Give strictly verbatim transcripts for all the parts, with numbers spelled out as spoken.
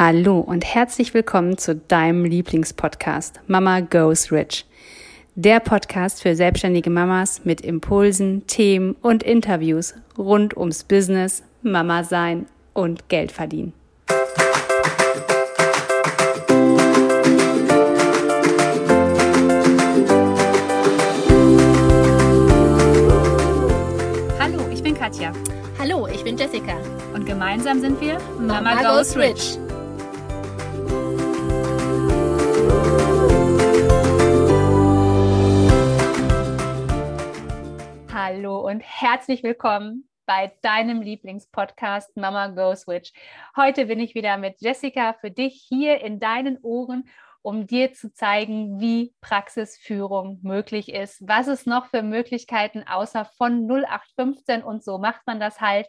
Hallo und herzlich willkommen zu deinem Lieblingspodcast Mama Goes Rich. Der Podcast für selbstständige Mamas mit Impulsen, Themen und Interviews rund ums Business, Mama sein und Geld verdienen. Hallo, ich bin Katja. Hallo, ich bin Jessica. Und gemeinsam sind wir Mama, Mama Goes Rich. Hallo und herzlich willkommen bei deinem Lieblingspodcast Mama Goes Rich. Heute bin ich wieder mit Jessica für dich hier in deinen Ohren, um dir zu zeigen, wie Praxisführung möglich ist, was es noch für Möglichkeiten außer von null acht fünfzehn und so macht man das halt,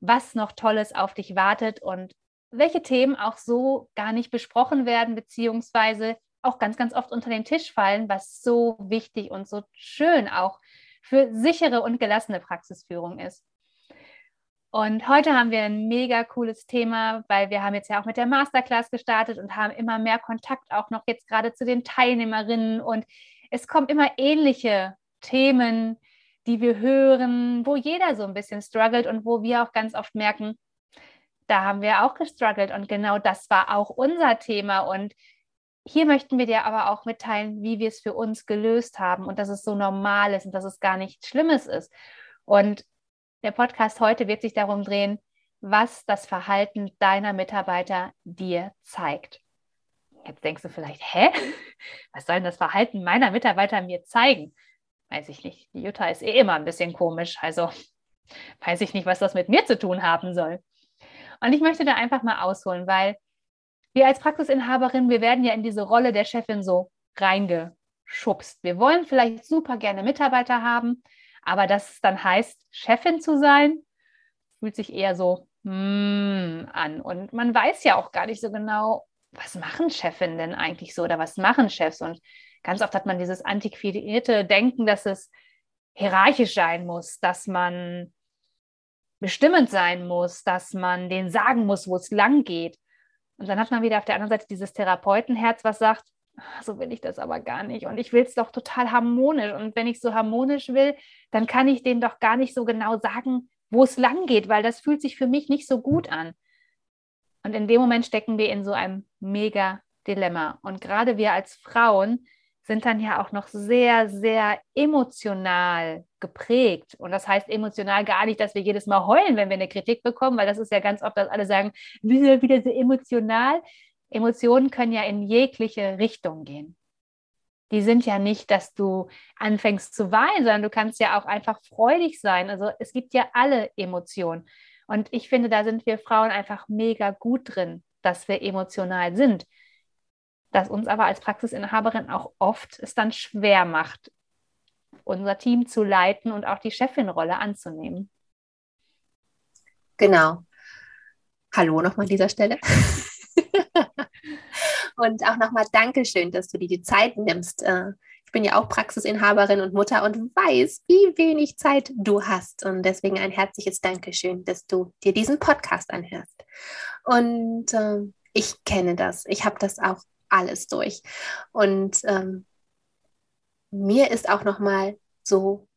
was noch Tolles auf dich wartet und welche Themen auch so gar nicht besprochen werden, beziehungsweise auch ganz, ganz oft unter den Tisch fallen, was so wichtig und so schön auch für sichere und gelassene Praxisführung ist. Und heute haben wir ein mega cooles Thema, weil wir haben jetzt ja auch mit der Masterclass gestartet und haben immer mehr Kontakt auch noch jetzt gerade zu den Teilnehmerinnen. Und es kommen immer ähnliche Themen, die wir hören, wo jeder so ein bisschen struggelt und wo wir auch ganz oft merken, da haben wir auch gestruggelt und genau das war auch unser Thema. Und hier möchten wir dir aber auch mitteilen, wie wir es für uns gelöst haben und dass es so normal ist und dass es gar nichts Schlimmes ist. Und der Podcast heute wird sich darum drehen, was das Verhalten deiner Mitarbeiter dir zeigt. Jetzt denkst du vielleicht, hä? Was soll denn das Verhalten meiner Mitarbeiter mir zeigen? Weiß ich nicht. Die Jutta ist eh immer ein bisschen komisch, also weiß ich nicht, was das mit mir zu tun haben soll. Und ich möchte da einfach mal ausholen, weil wir als Praxisinhaberin, wir werden ja in diese Rolle der Chefin so reingeschubst. Wir wollen vielleicht super gerne Mitarbeiter haben, aber dass es dann heißt, Chefin zu sein, fühlt sich eher so mm, an. Und man weiß ja auch gar nicht so genau, was machen Chefinnen denn eigentlich so oder was machen Chefs? Und ganz oft hat man dieses antiquierte Denken, dass es hierarchisch sein muss, dass man bestimmend sein muss, dass man denen sagen muss, wo es lang geht. Und dann hat man wieder auf der anderen Seite dieses Therapeutenherz, was sagt, ach, so will ich das aber gar nicht und ich will es doch total harmonisch und wenn ich so harmonisch will, dann kann ich denen doch gar nicht so genau sagen, wo es lang geht, weil das fühlt sich für mich nicht so gut an. Und in dem Moment stecken wir in so einem mega Dilemma und gerade wir als Frauen sind dann ja auch noch sehr, sehr emotional geprägt. Und das heißt emotional gar nicht, dass wir jedes Mal heulen, wenn wir eine Kritik bekommen, weil das ist ja ganz oft, dass alle sagen, wieder, wieder so emotional. Emotionen können ja in jegliche Richtung gehen. Die sind ja nicht, dass du anfängst zu weinen, sondern du kannst ja auch einfach freudig sein. Also es gibt ja alle Emotionen. Und ich finde, da sind wir Frauen einfach mega gut drin, dass wir emotional sind. Dass uns aber als Praxisinhaberin auch oft es dann schwer macht, unser Team zu leiten und auch die Chefinrolle anzunehmen. Genau. Hallo nochmal an dieser Stelle. Und auch nochmal Dankeschön, dass du dir die Zeit nimmst. Ich bin ja auch Praxisinhaberin und Mutter und weiß, wie wenig Zeit du hast. Und deswegen ein herzliches Dankeschön, dass du dir diesen Podcast anhörst. Und äh, ich kenne das. Ich habe das auch alles durch. Und ähm, mir ist auch nochmal so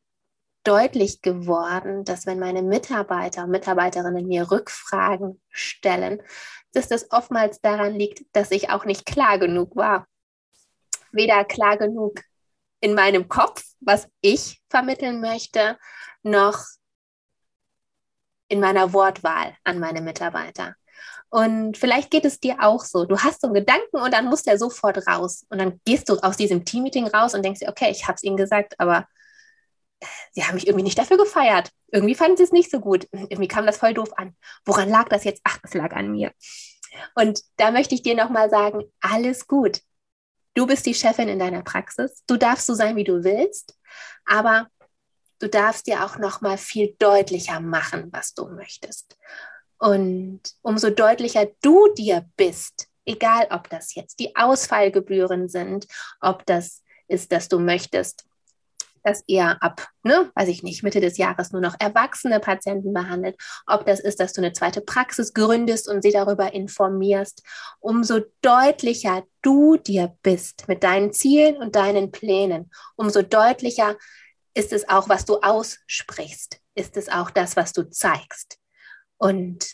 deutlich geworden, dass wenn meine Mitarbeiter und Mitarbeiterinnen mir Rückfragen stellen, dass das oftmals daran liegt, dass ich auch nicht klar genug war. Weder klar genug in meinem Kopf, was ich vermitteln möchte, noch in meiner Wortwahl an meine Mitarbeiter. Und vielleicht geht es dir auch so. Du hast so einen Gedanken und dann muss der sofort raus. Und dann gehst du aus diesem Teammeeting raus und denkst dir, okay, ich habe es ihnen gesagt, aber sie haben mich irgendwie nicht dafür gefeiert. Irgendwie fanden sie es nicht so gut. Irgendwie kam das voll doof an. Woran lag das jetzt? Ach, das lag an mir. Und da möchte ich dir nochmal sagen, alles gut. Du bist die Chefin in deiner Praxis. Du darfst so sein, wie du willst. Aber du darfst dir auch nochmal viel deutlicher machen, was du möchtest. Und umso deutlicher du dir bist, egal ob das jetzt die Ausfallgebühren sind, ob das ist, dass du möchtest, dass ihr ab, ne, weiß ich nicht, Mitte des Jahres nur noch erwachsene Patienten behandelt, ob das ist, dass du eine zweite Praxis gründest und sie darüber informierst, umso deutlicher du dir bist mit deinen Zielen und deinen Plänen, umso deutlicher ist es auch, was du aussprichst, ist es auch das, was du zeigst und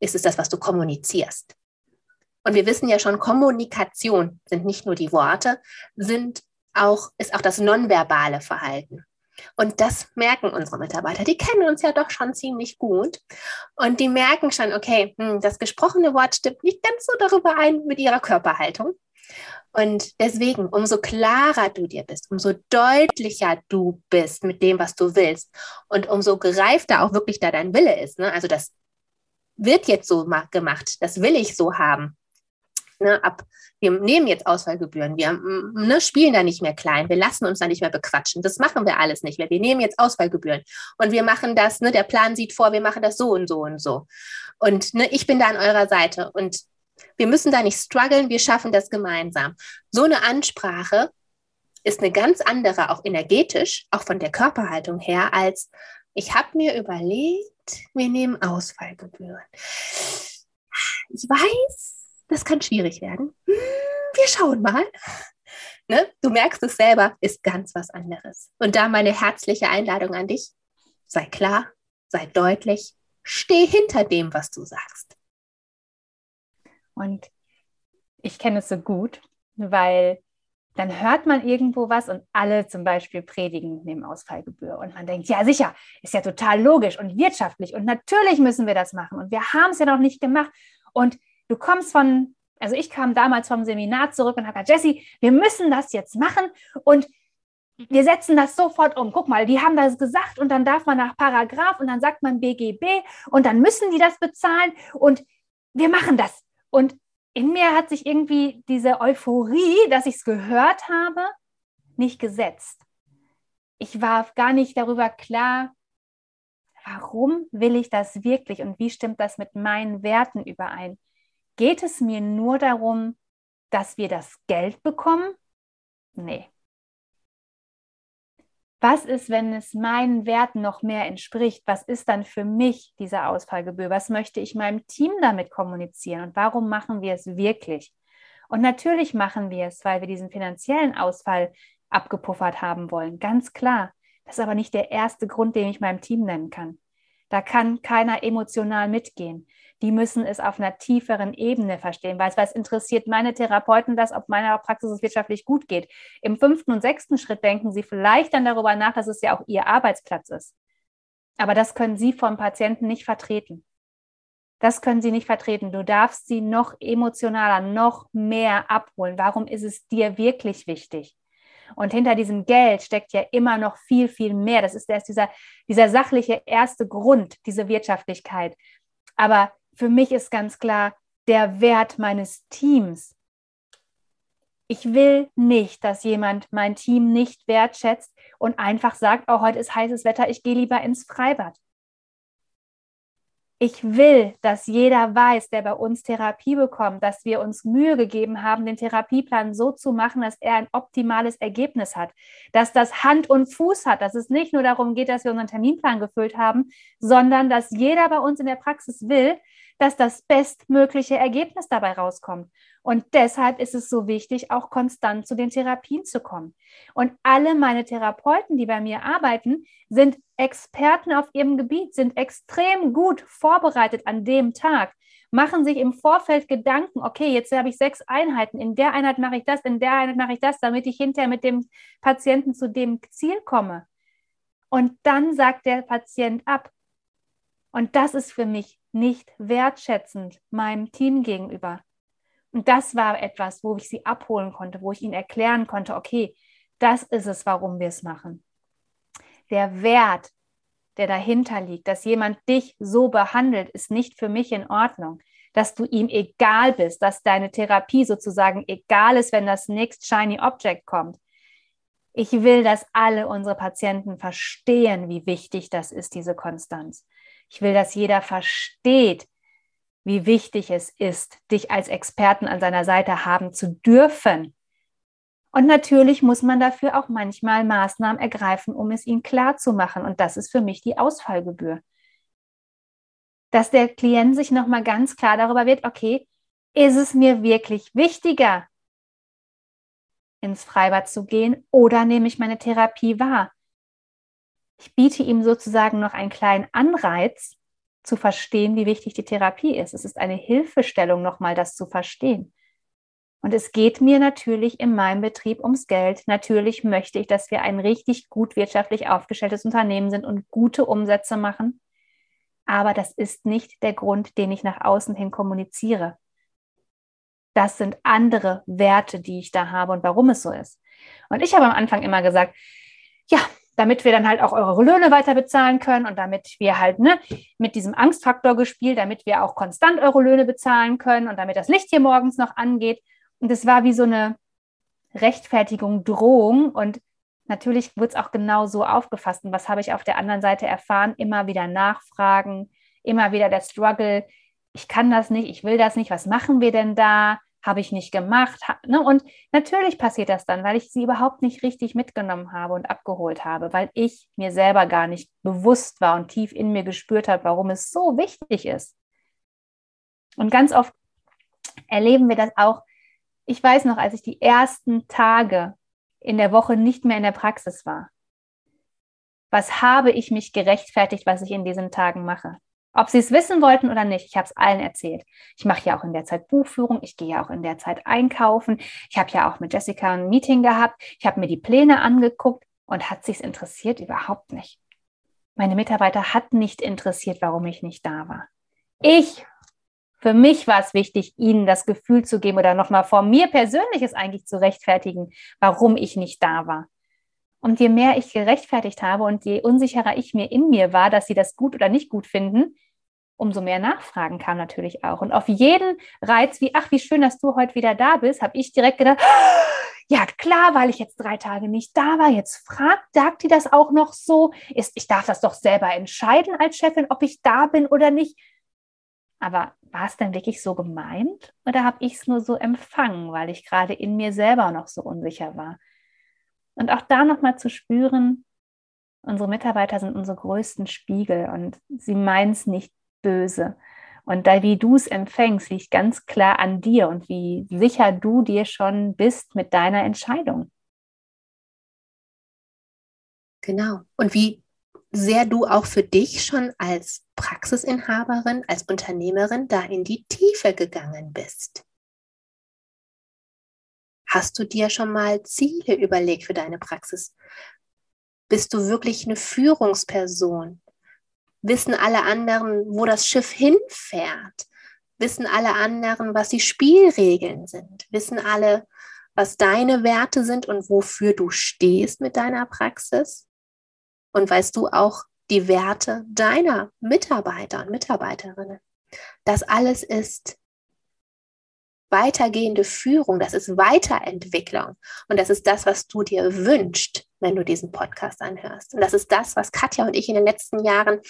ist es das, was du kommunizierst. Und wir wissen ja schon, Kommunikation sind nicht nur die Worte, sind auch, ist auch das nonverbale Verhalten. Und das merken unsere Mitarbeiter. Die kennen uns ja doch schon ziemlich gut. Und die merken schon, okay, das gesprochene Wort stimmt nicht ganz so darüber ein mit ihrer Körperhaltung. Und deswegen, umso klarer du dir bist, umso deutlicher du bist mit dem, was du willst und umso gereifter auch wirklich da dein Wille ist, ne? Also das wird jetzt so gemacht, das will ich so haben. Ne, ab, wir nehmen jetzt Ausfallgebühren, wir ne, spielen da nicht mehr klein, wir lassen uns da nicht mehr bequatschen, das machen wir alles nicht mehr, wir nehmen jetzt Ausfallgebühren und wir machen das, ne, der Plan sieht vor, wir machen das so und so und so und ne, ich bin da an eurer Seite und wir müssen da nicht strugglen, wir schaffen das gemeinsam. So eine Ansprache ist eine ganz andere, auch energetisch, auch von der Körperhaltung her, als ich habe mir überlegt, wir nehmen Ausfallgebühren. Ich weiß, das kann schwierig werden. Hm, wir schauen mal. Ne? Du merkst es selber, ist ganz was anderes. Und da meine herzliche Einladung an dich, sei klar, sei deutlich, steh hinter dem, was du sagst. Und ich kenne es so gut, weil dann hört man irgendwo was und alle zum Beispiel predigen neben Ausfallgebühr. Und man denkt, ja sicher, ist ja total logisch und wirtschaftlich und natürlich müssen wir das machen und wir haben es ja noch nicht gemacht. Und du kommst von, also ich kam damals vom Seminar zurück und habe gesagt, Jessie, wir müssen das jetzt machen und wir setzen das sofort um. Guck mal, die haben das gesagt und dann darf man nach Paragraph und dann sagt man B G B und dann müssen die das bezahlen und wir machen das. Und in mir hat sich irgendwie diese Euphorie, dass ich es gehört habe, nicht gesetzt. Ich war gar nicht darüber klar, warum will ich das wirklich und wie stimmt das mit meinen Werten überein? Geht es mir nur darum, dass wir das Geld bekommen? Nee. Was ist, wenn es meinen Werten noch mehr entspricht? Was ist dann für mich diese Ausfallgebühr? Was möchte ich meinem Team damit kommunizieren? Und warum machen wir es wirklich? Und natürlich machen wir es, weil wir diesen finanziellen Ausfall abgepuffert haben wollen. Ganz klar. Das ist aber nicht der erste Grund, den ich meinem Team nennen kann. Da kann keiner emotional mitgehen. Die müssen es auf einer tieferen Ebene verstehen, weil es interessiert meine Therapeuten das, ob meiner Praxis es wirtschaftlich gut geht. Im fünften und sechsten Schritt denken sie vielleicht dann darüber nach, dass es ja auch ihr Arbeitsplatz ist. Aber das können sie vom Patienten nicht vertreten. Das können sie nicht vertreten. Du darfst sie noch emotionaler, noch mehr abholen. Warum ist es dir wirklich wichtig? Und hinter diesem Geld steckt ja immer noch viel, viel mehr. Das ist erst dieser, dieser sachliche erste Grund, diese Wirtschaftlichkeit. Aber für mich ist ganz klar der Wert meines Teams. Ich will nicht, dass jemand mein Team nicht wertschätzt und einfach sagt, oh, heute ist heißes Wetter, ich gehe lieber ins Freibad. Ich will, dass jeder weiß, der bei uns Therapie bekommt, dass wir uns Mühe gegeben haben, den Therapieplan so zu machen, dass er ein optimales Ergebnis hat, dass das Hand und Fuß hat, dass es nicht nur darum geht, dass wir unseren Terminplan gefüllt haben, sondern dass jeder bei uns in der Praxis will, dass das bestmögliche Ergebnis dabei rauskommt. Und deshalb ist es so wichtig, auch konstant zu den Therapien zu kommen. Und alle meine Therapeuten, die bei mir arbeiten, sind Experten auf ihrem Gebiet, sind extrem gut vorbereitet an dem Tag, machen sich im Vorfeld Gedanken, okay, jetzt habe ich sechs Einheiten, in der Einheit mache ich das, in der Einheit mache ich das, damit ich hinterher mit dem Patienten zu dem Ziel komme. Und dann sagt der Patient ab. Und das ist für mich nicht wertschätzend meinem Team gegenüber. Und das war etwas, wo ich sie abholen konnte, wo ich ihnen erklären konnte, okay, das ist es, warum wir es machen. Der Wert, der dahinter liegt, dass jemand dich so behandelt, ist nicht für mich in Ordnung. Dass du ihm egal bist, dass deine Therapie sozusagen egal ist, wenn das nächste Shiny Object kommt. Ich will, dass alle unsere Patienten verstehen, wie wichtig das ist, diese Konstanz. Ich will, dass jeder versteht, wie wichtig es ist, dich als Experten an seiner Seite haben zu dürfen Und natürlich muss man dafür auch manchmal Maßnahmen ergreifen, um es ihnen klarzumachen. Und das ist für mich die Ausfallgebühr. Dass der Klient sich nochmal ganz klar darüber wird, okay, ist es mir wirklich wichtiger, ins Freibad zu gehen oder nehme ich meine Therapie wahr? Ich biete ihm sozusagen noch einen kleinen Anreiz, zu verstehen, wie wichtig die Therapie ist. Es ist eine Hilfestellung, nochmal das zu verstehen. Und es geht mir natürlich in meinem Betrieb ums Geld. Natürlich möchte ich, dass wir ein richtig gut wirtschaftlich aufgestelltes Unternehmen sind und gute Umsätze machen. Aber das ist nicht der Grund, den ich nach außen hin kommuniziere. Das sind andere Werte, die ich da habe und warum es so ist. Und ich habe am Anfang immer gesagt, ja, damit wir dann halt auch eure Löhne weiter bezahlen können und damit wir halt ne, mit diesem Angstfaktor gespielt, damit wir auch konstant eure Löhne bezahlen können und damit das Licht hier morgens noch angeht. Und es war wie so eine Rechtfertigung, Drohung und natürlich wurde es auch genau so aufgefasst. Und was habe ich auf der anderen Seite erfahren? Immer wieder Nachfragen, immer wieder der Struggle. Ich kann das nicht, ich will das nicht, was machen wir denn da? Habe ich nicht gemacht. Und natürlich passiert das dann, weil ich sie überhaupt nicht richtig mitgenommen habe und abgeholt habe, weil ich mir selber gar nicht bewusst war und tief in mir gespürt habe, warum es so wichtig ist. Und ganz oft erleben wir das auch. Ich weiß noch, als ich die ersten Tage in der Woche nicht mehr in der Praxis war, was habe ich mich gerechtfertigt, was ich in diesen Tagen mache? Ob sie es wissen wollten oder nicht, ich habe es allen erzählt. Ich mache ja auch in der Zeit Buchführung, ich gehe ja auch in der Zeit einkaufen. Ich habe ja auch mit Jessica ein Meeting gehabt. Ich habe mir die Pläne angeguckt und hat sich's interessiert? Überhaupt nicht. Meine Mitarbeiter hat nicht interessiert, warum ich nicht da war. Ich, für mich war es wichtig, ihnen das Gefühl zu geben oder nochmal vor mir persönliches eigentlich zu rechtfertigen, warum ich nicht da war. Und je mehr ich gerechtfertigt habe und je unsicherer ich mir in mir war, dass sie das gut oder nicht gut finden, umso mehr Nachfragen kam natürlich auch. Und auf jeden Reiz wie, ach, wie schön, dass du heute wieder da bist, habe ich direkt gedacht, ja klar, weil ich jetzt drei Tage nicht da war, jetzt fragt, sagt die das auch noch so? Ist, ich darf das doch selber entscheiden als Chefin, ob ich da bin oder nicht. Aber war es denn wirklich so gemeint? Oder habe ich es nur so empfangen, weil ich gerade in mir selber noch so unsicher war? Und auch da nochmal zu spüren, unsere Mitarbeiter sind unsere größten Spiegel und sie meinen es nicht böse. Und da, wie du es empfängst, liegt ganz klar an dir und wie sicher du dir schon bist mit deiner Entscheidung. Genau. Und wie sehr du auch für dich schon als Praxisinhaberin, als Unternehmerin da in die Tiefe gegangen bist. Hast du dir schon mal Ziele überlegt für deine Praxis? Bist du wirklich eine Führungsperson? Wissen alle anderen, wo das Schiff hinfährt? Wissen alle anderen, was die Spielregeln sind? Wissen alle, was deine Werte sind und wofür du stehst mit deiner Praxis? Und weißt du auch die Werte deiner Mitarbeiter und Mitarbeiterinnen? Das alles ist weitergehende Führung, das ist Weiterentwicklung und das ist das, was du dir wünschst, wenn du diesen Podcast anhörst. Und das ist das, was Katja und ich in den letzten Jahren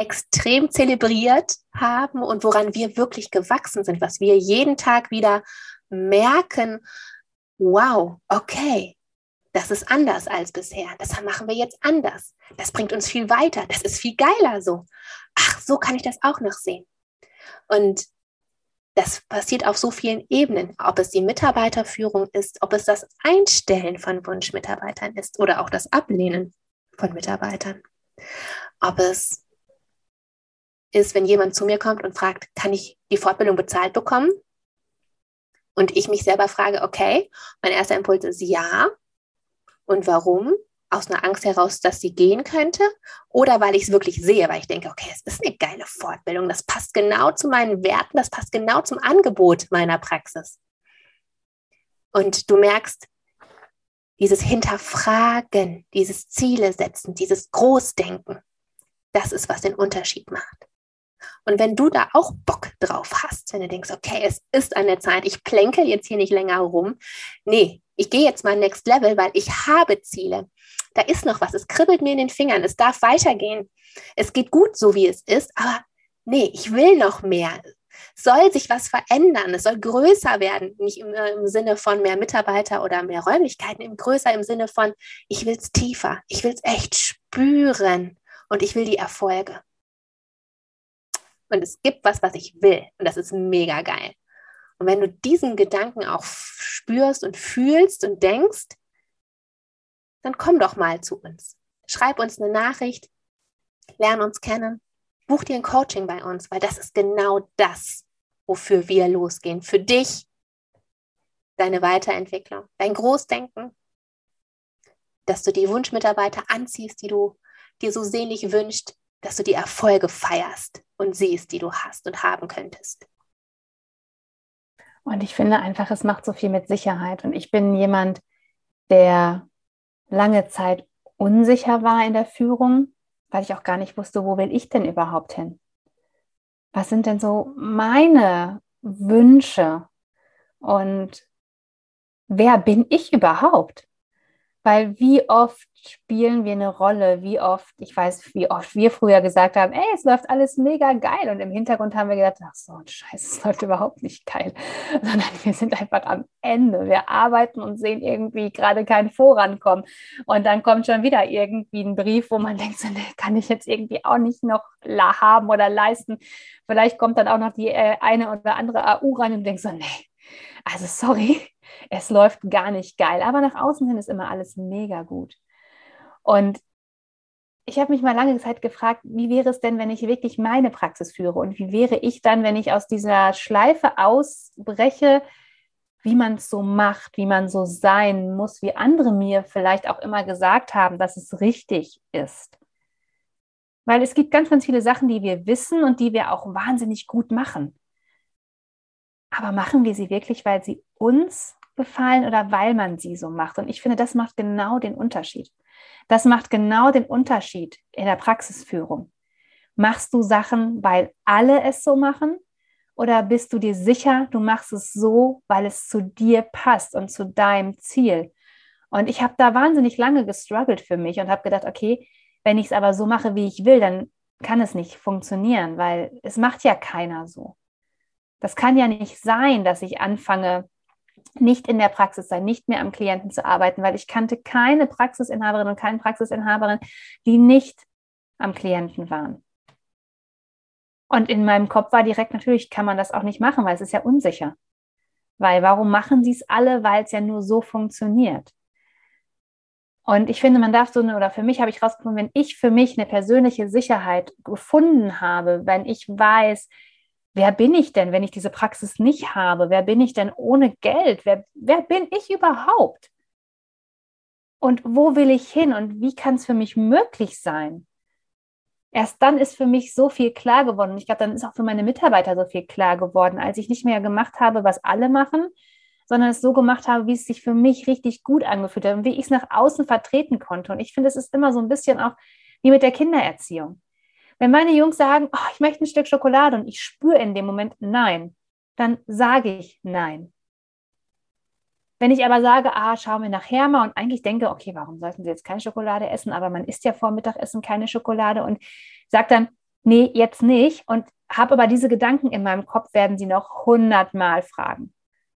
extrem zelebriert haben und woran wir wirklich gewachsen sind, was wir jeden Tag wieder merken, wow, okay, das ist anders als bisher, das machen wir jetzt anders, das bringt uns viel weiter, das ist viel geiler so. Ach, so kann ich das auch noch sehen. Und das passiert auf so vielen Ebenen, ob es die Mitarbeiterführung ist, ob es das Einstellen von Wunschmitarbeitern ist oder auch das Ablehnen von Mitarbeitern. Ob es ist, wenn jemand zu mir kommt und fragt, kann ich die Fortbildung bezahlt bekommen? Und ich mich selber frage, okay, mein erster Impuls ist ja. Und warum? Aus einer Angst heraus, dass sie gehen könnte oder weil ich es wirklich sehe, weil ich denke, okay, es ist eine geile Fortbildung, das passt genau zu meinen Werten, das passt genau zum Angebot meiner Praxis. Und du merkst, dieses Hinterfragen, dieses Ziele setzen, dieses Großdenken, das ist, was den Unterschied macht. Und wenn du da auch Bock drauf hast, wenn du denkst, okay, es ist an der Zeit, ich plänkel jetzt hier nicht länger rum. Nee, ich gehe jetzt mal next level, weil ich habe Ziele. Da ist noch was, es kribbelt mir in den Fingern, es darf weitergehen. Es geht gut, so wie es ist, aber nee, ich will noch mehr. soll sich was verändern, es soll größer werden, nicht im, im Sinne von mehr Mitarbeiter oder mehr Räumlichkeiten, im größer im Sinne von, ich will es tiefer, ich will es echt spüren und ich will die Erfolge. Und es gibt was, was ich will und das ist mega geil. Und wenn du diesen Gedanken auch spürst und fühlst und denkst, dann komm doch mal zu uns. Schreib uns eine Nachricht, lern uns kennen, buch dir ein Coaching bei uns, weil das ist genau das, wofür wir losgehen. Für dich, deine Weiterentwicklung, dein Großdenken, dass du die Wunschmitarbeiter anziehst, die du dir so sehnlich wünschst, dass du die Erfolge feierst und siehst, die du hast und haben könntest. Und ich finde einfach, es macht so viel mit Sicherheit. Und ich bin jemand, der lange Zeit unsicher war in der Führung, weil ich auch gar nicht wusste, wo will ich denn überhaupt hin? Was sind denn so meine Wünsche? Und wer bin ich überhaupt? Weil wie oft spielen wir eine Rolle? Wie oft, ich weiß, wie oft wir früher gesagt haben, ey, es läuft alles mega geil. Und im Hintergrund haben wir gedacht, ach so, Scheiße, es läuft überhaupt nicht geil. Sondern wir sind einfach am Ende. Wir arbeiten und sehen irgendwie gerade kein Vorankommen. Und dann kommt schon wieder irgendwie ein Brief, wo man denkt, so, nee, kann ich jetzt irgendwie auch nicht noch haben oder leisten. Vielleicht kommt dann auch noch die äh, eine oder andere A U rein und denkst so, nee, also sorry, es läuft gar nicht geil, aber nach außen hin ist immer alles mega gut. Und ich habe mich mal lange Zeit gefragt, wie wäre es denn, wenn ich wirklich meine Praxis führe und wie wäre ich dann, wenn ich aus dieser Schleife ausbreche, wie man es so macht, wie man so sein muss, wie andere mir vielleicht auch immer gesagt haben, dass es richtig ist. Weil es gibt ganz, ganz viele Sachen, die wir wissen und die wir auch wahnsinnig gut machen. Aber machen wir sie wirklich, weil sie uns gefallen oder weil man sie so macht? Und ich finde, das macht genau den Unterschied. Das macht genau den Unterschied in der Praxisführung. Machst du Sachen, weil alle es so machen? Oder bist du dir sicher, du machst es so, weil es zu dir passt und zu deinem Ziel? Und ich habe da wahnsinnig lange gestruggelt für mich und habe gedacht, okay, wenn ich es aber so mache, wie ich will, dann kann es nicht funktionieren, weil es macht ja keiner so. Das kann ja nicht sein, dass ich anfange, nicht in der Praxis sein, nicht mehr am Klienten zu arbeiten, weil ich kannte keine Praxisinhaberin und keinen Praxisinhaberin, die nicht am Klienten waren. Und in meinem Kopf war direkt, natürlich kann man das auch nicht machen, weil es ist ja unsicher. Weil warum machen sie es alle? Weil es ja nur so funktioniert. Und ich finde, man darf so eine, oder für mich habe ich rausgefunden, wenn ich für mich eine persönliche Sicherheit gefunden habe, wenn ich weiß, wer bin ich denn, wenn ich diese Praxis nicht habe? Wer bin ich denn ohne Geld? Wer, wer bin ich überhaupt? Und wo will ich hin und wie kann es für mich möglich sein? Erst dann ist für mich so viel klar geworden. Ich glaube, dann ist auch für meine Mitarbeiter so viel klar geworden, als ich nicht mehr gemacht habe, was alle machen, sondern es so gemacht habe, wie es sich für mich richtig gut angefühlt hat und wie ich es nach außen vertreten konnte. Und ich finde, es ist immer so ein bisschen auch wie mit der Kindererziehung. Wenn meine Jungs sagen, oh, ich möchte ein Stück Schokolade und ich spüre in dem Moment nein, dann sage ich nein. Wenn ich aber sage, ah, schau mir nachher mal und eigentlich denke, okay, warum sollten sie jetzt keine Schokolade essen, aber man isst ja vor Mittagessen keine Schokolade und sage dann, nee, jetzt nicht und habe aber diese Gedanken in meinem Kopf, werden sie noch hundertmal fragen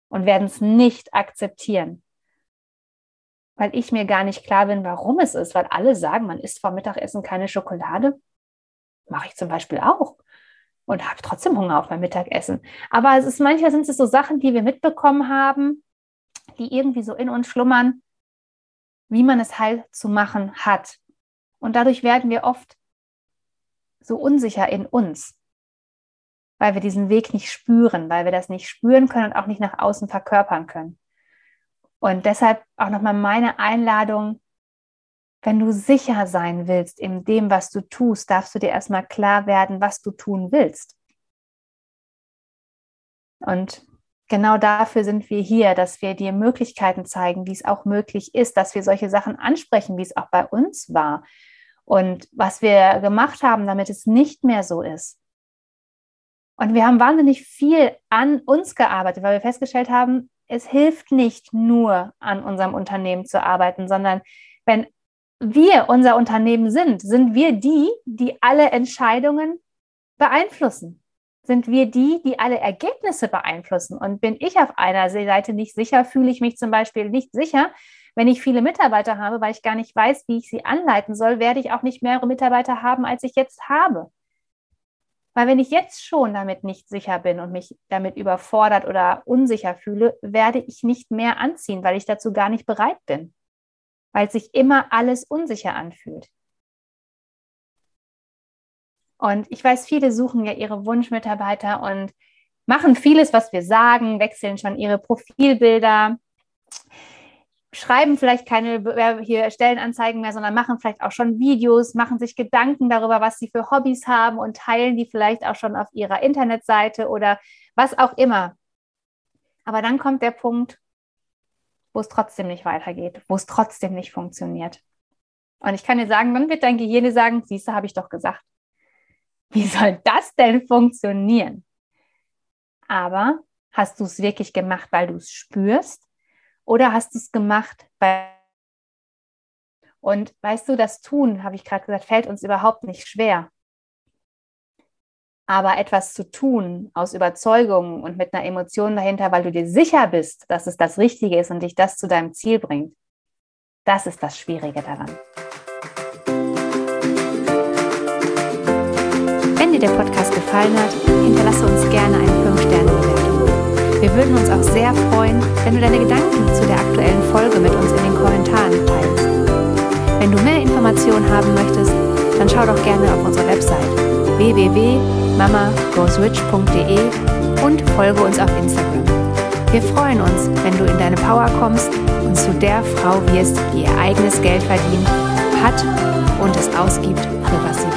und werden es nicht akzeptieren. Weil ich mir gar nicht klar bin, warum es ist, weil alle sagen, man isst vor Mittagessen keine Schokolade. Mache ich zum Beispiel auch und habe trotzdem Hunger auf mein Mittagessen. Aber es ist, manchmal sind es so Sachen, die wir mitbekommen haben, die irgendwie so in uns schlummern, wie man es halt zu machen hat. Und dadurch werden wir oft so unsicher in uns, weil wir diesen Weg nicht spüren, weil wir das nicht spüren können und auch nicht nach außen verkörpern können. Und deshalb auch nochmal meine Einladung, wenn du sicher sein willst in dem, was du tust, darfst du dir erstmal klar werden, was du tun willst. Und genau dafür sind wir hier, dass wir dir Möglichkeiten zeigen, wie es auch möglich ist, dass wir solche Sachen ansprechen, wie es auch bei uns war und was wir gemacht haben, damit es nicht mehr so ist. Und wir haben wahnsinnig viel an uns gearbeitet, weil wir festgestellt haben, es hilft nicht nur an unserem Unternehmen zu arbeiten, sondern wenn wir unser Unternehmen sind, sind wir die, die alle Entscheidungen beeinflussen. sind wir die, die alle Ergebnisse beeinflussen. Und bin ich auf einer Seite nicht sicher, fühle ich mich zum Beispiel nicht sicher, wenn ich viele Mitarbeiter habe, weil ich gar nicht weiß, wie ich sie anleiten soll, werde ich auch nicht mehrere Mitarbeiter haben, als ich jetzt habe. Weil wenn ich jetzt schon damit nicht sicher bin und mich damit überfordert oder unsicher fühle, werde ich nicht mehr anziehen, weil ich dazu gar nicht bereit bin. Weil sich immer alles unsicher anfühlt. Und ich weiß, viele suchen ja ihre Wunschmitarbeiter und machen vieles, was wir sagen, wechseln schon ihre Profilbilder, schreiben vielleicht keine hier Stellenanzeigen mehr, sondern machen vielleicht auch schon Videos, machen sich Gedanken darüber, was sie für Hobbys haben und teilen die vielleicht auch schon auf ihrer Internetseite oder was auch immer. Aber dann kommt der Punkt, wo es trotzdem nicht weitergeht, wo es trotzdem nicht funktioniert. Und ich kann dir sagen, dann wird dein Gehirn dir sagen, siehst du, habe ich doch gesagt. Wie soll das denn funktionieren? Aber hast du es wirklich gemacht, weil du es spürst? Oder hast du es gemacht? Bei und weißt du, das Tun, habe ich gerade gesagt, fällt uns überhaupt nicht schwer. Aber etwas zu tun aus Überzeugung und mit einer Emotion dahinter, weil du dir sicher bist, dass es das Richtige ist und dich das zu deinem Ziel bringt, das ist das Schwierige daran. Wenn dir der Podcast gefallen hat, hinterlasse uns gerne eine fünf Sterne Bewertung. Wir würden uns auch sehr freuen, wenn du deine Gedanken zu der aktuellen Folge mit uns in den Kommentaren teilst. Wenn du mehr Informationen haben möchtest, dann schau doch gerne auf unsere Website w w w punkt mama goes rich punkt d e und folge uns auf Instagram. Wir freuen uns, wenn du in deine Power kommst und zu der Frau wirst, die ihr eigenes Geld verdient, hat und es ausgibt, für was sie will.